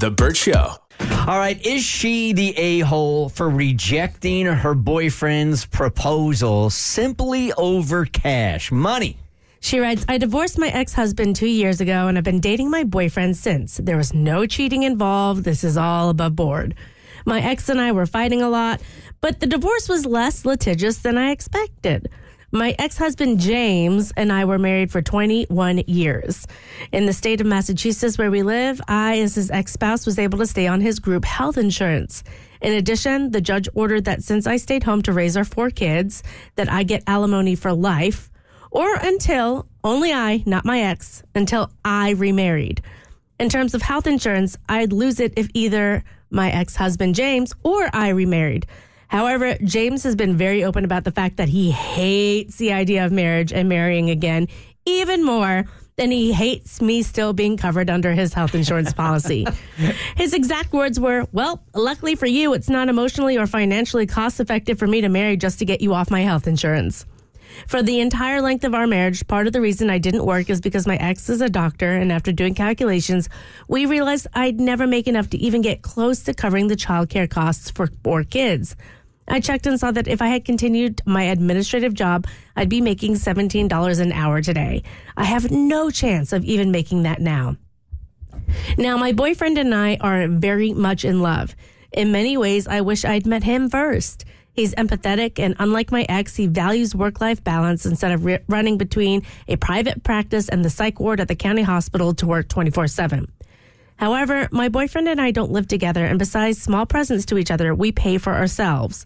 The Burt Show. All right, is she the a-hole for rejecting her boyfriend's proposal simply over cash money? She writes, I divorced my ex-husband 2 years ago and I've been dating my boyfriend since. There was no cheating involved. This is all above board. My ex and I were fighting a lot, but the divorce was less litigious than I expected. My ex-husband James and I were married for 21 years. In the state of Massachusetts where we live, I, as his ex-spouse, was able to stay on his group health insurance. In addition, the judge ordered that since I stayed home to raise our 4 kids, that I get alimony for life. Or until, only I, not my ex, until I remarried. In terms of health insurance, I'd lose it if either my ex-husband James or I remarried. However, James has been very open about the fact that he hates the idea of marriage and marrying again even more than he hates me still being covered under his health insurance policy. His exact words were, well, luckily for you, it's not emotionally or financially cost effective for me to marry just to get you off my health insurance. For the entire length of our marriage, part of the reason I didn't work is because my ex is a doctor, and after doing calculations, we realized I'd never make enough to even get close to covering the childcare costs for 4 kids. I checked and saw that if I had continued my administrative job, I'd be making $17 an hour today. I have no chance of even making that now. Now, my boyfriend and I are very much in love. In many ways, I wish I'd met him first. He's empathetic, and unlike my ex, he values work-life balance instead of running between a private practice and the psych ward at the county hospital to work 24/7. However, my boyfriend and I don't live together, and besides small presents to each other, we pay for ourselves.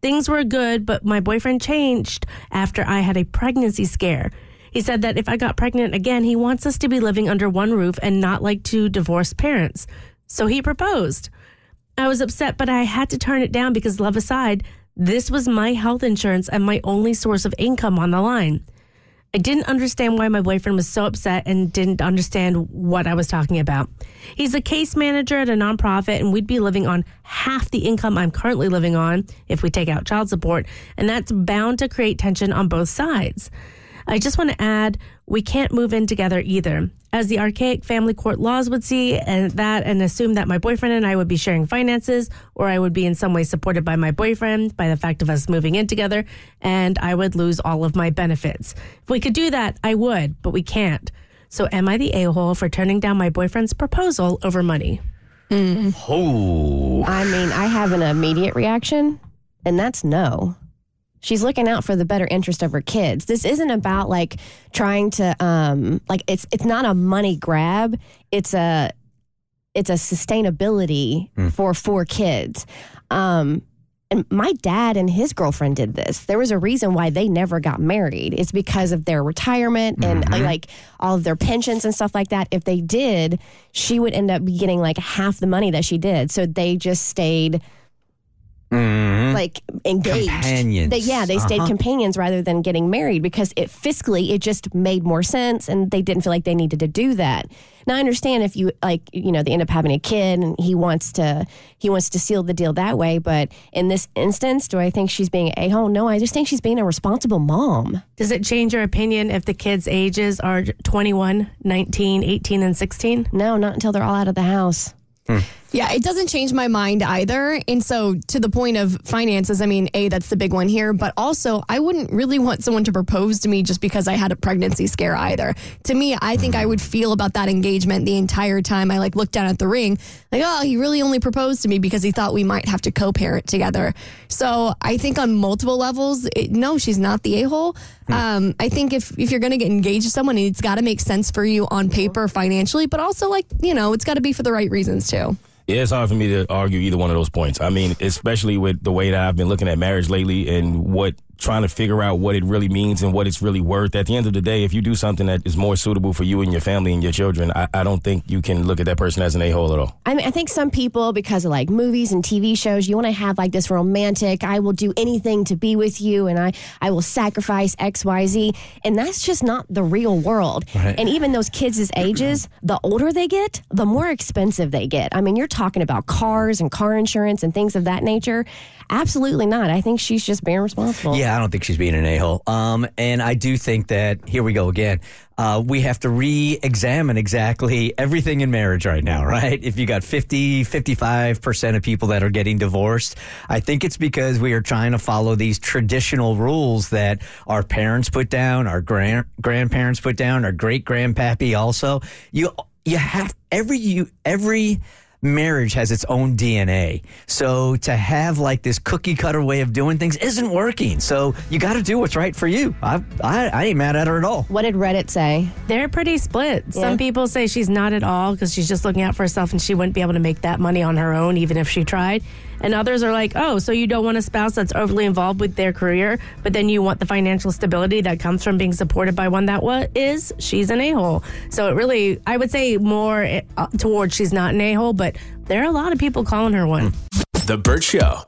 Things were good, but my boyfriend changed after I had a pregnancy scare. He said that if I got pregnant again, he wants us to be living under one roof and not like 2 divorced parents. So he proposed. I was upset, but I had to turn it down because, love aside, this was my health insurance and my only source of income on the line. I didn't understand why my boyfriend was so upset and didn't understand what I was talking about. He's a case manager at a nonprofit, and we'd be living on half the income I'm currently living on if we take out child support, and that's bound to create tension on both sides. I just want to add, we can't move in together either. As the archaic family court laws would see and assume that my boyfriend and I would be sharing finances, or I would be in some way supported by my boyfriend by the fact of us moving in together, and I would lose all of my benefits. If we could do that, I would, but we can't. So am I the a-hole for turning down my boyfriend's proposal over money? Mm. Oh. I mean, I have an immediate reaction, and that's no. She's looking out for the better interest of her kids. This isn't about like trying to it's not a money grab. It's a sustainability for 4 kids. And my dad and his girlfriend did this. There was a reason why they never got married. It's because of their retirement and like all of their pensions and stuff like that. If they did, she would end up getting like half the money that she did. So they just stayed like engaged. Companions. They stayed companions rather than getting married because it just made more sense and they didn't feel like they needed to do that. Now I understand if they end up having a kid and he wants to seal the deal that way, but in this instance, do I think she's being a hole? No, I just think she's being a responsible mom. Does it change your opinion if the kids' ages are 21, 19, 18, and 16? No, not until they're all out of the house. Yeah, it doesn't change my mind either. And so to the point of finances, I mean, that's the big one here. But also, I wouldn't really want someone to propose to me just because I had a pregnancy scare either. To me, I think I would feel about that engagement the entire time I looked down at the ring. Like, oh, he really only proposed to me because he thought we might have to co-parent together. So I think on multiple levels, no, she's not the a-hole. I think if you're going to get engaged to someone, it's got to make sense for you on paper financially, but also it's got to be for the right reasons too. Yeah, it's hard for me to argue either one of those points. I mean, especially with the way that I've been looking at marriage lately and what trying to figure out what it really means and what it's really worth. At the end of the day, if you do something that is more suitable for you and your family and your children, I don't think you can look at that person as an a-hole at all. I mean, I think some people, because of like movies and TV shows, you want to have like this romantic, I will do anything to be with you and I will sacrifice X, Y, Z. And that's just not the real world. Right. And even those kids' ages, the older they get, the more expensive they get. I mean, you're talking about cars and car insurance and things of that nature. Absolutely not. I think she's just being responsible. Yeah, I don't think she's being an a-hole. And I do think that, here we go again, we have to re-examine exactly everything in marriage right now, right? If you got 50, 55% of people that are getting divorced, I think it's because we are trying to follow these traditional rules that our parents put down, our grandparents put down, our great-grandpappy also. You have every marriage has its own DNA. So to have like this cookie cutter way of doing things isn't working. So you got to do what's right for you. I ain't mad at her at all. What did Reddit say? They're pretty split. Yeah. Some people say she's not at all because she's just looking out for herself and she wouldn't be able to make that money on her own even if she tried. And others are like, oh, so you don't want a spouse that's overly involved with their career, but then you want the financial stability that comes from being supported by one that is, she's an a-hole. So it really, I would say more towards she's not an a-hole, but there are a lot of people calling her one. The Burt Show.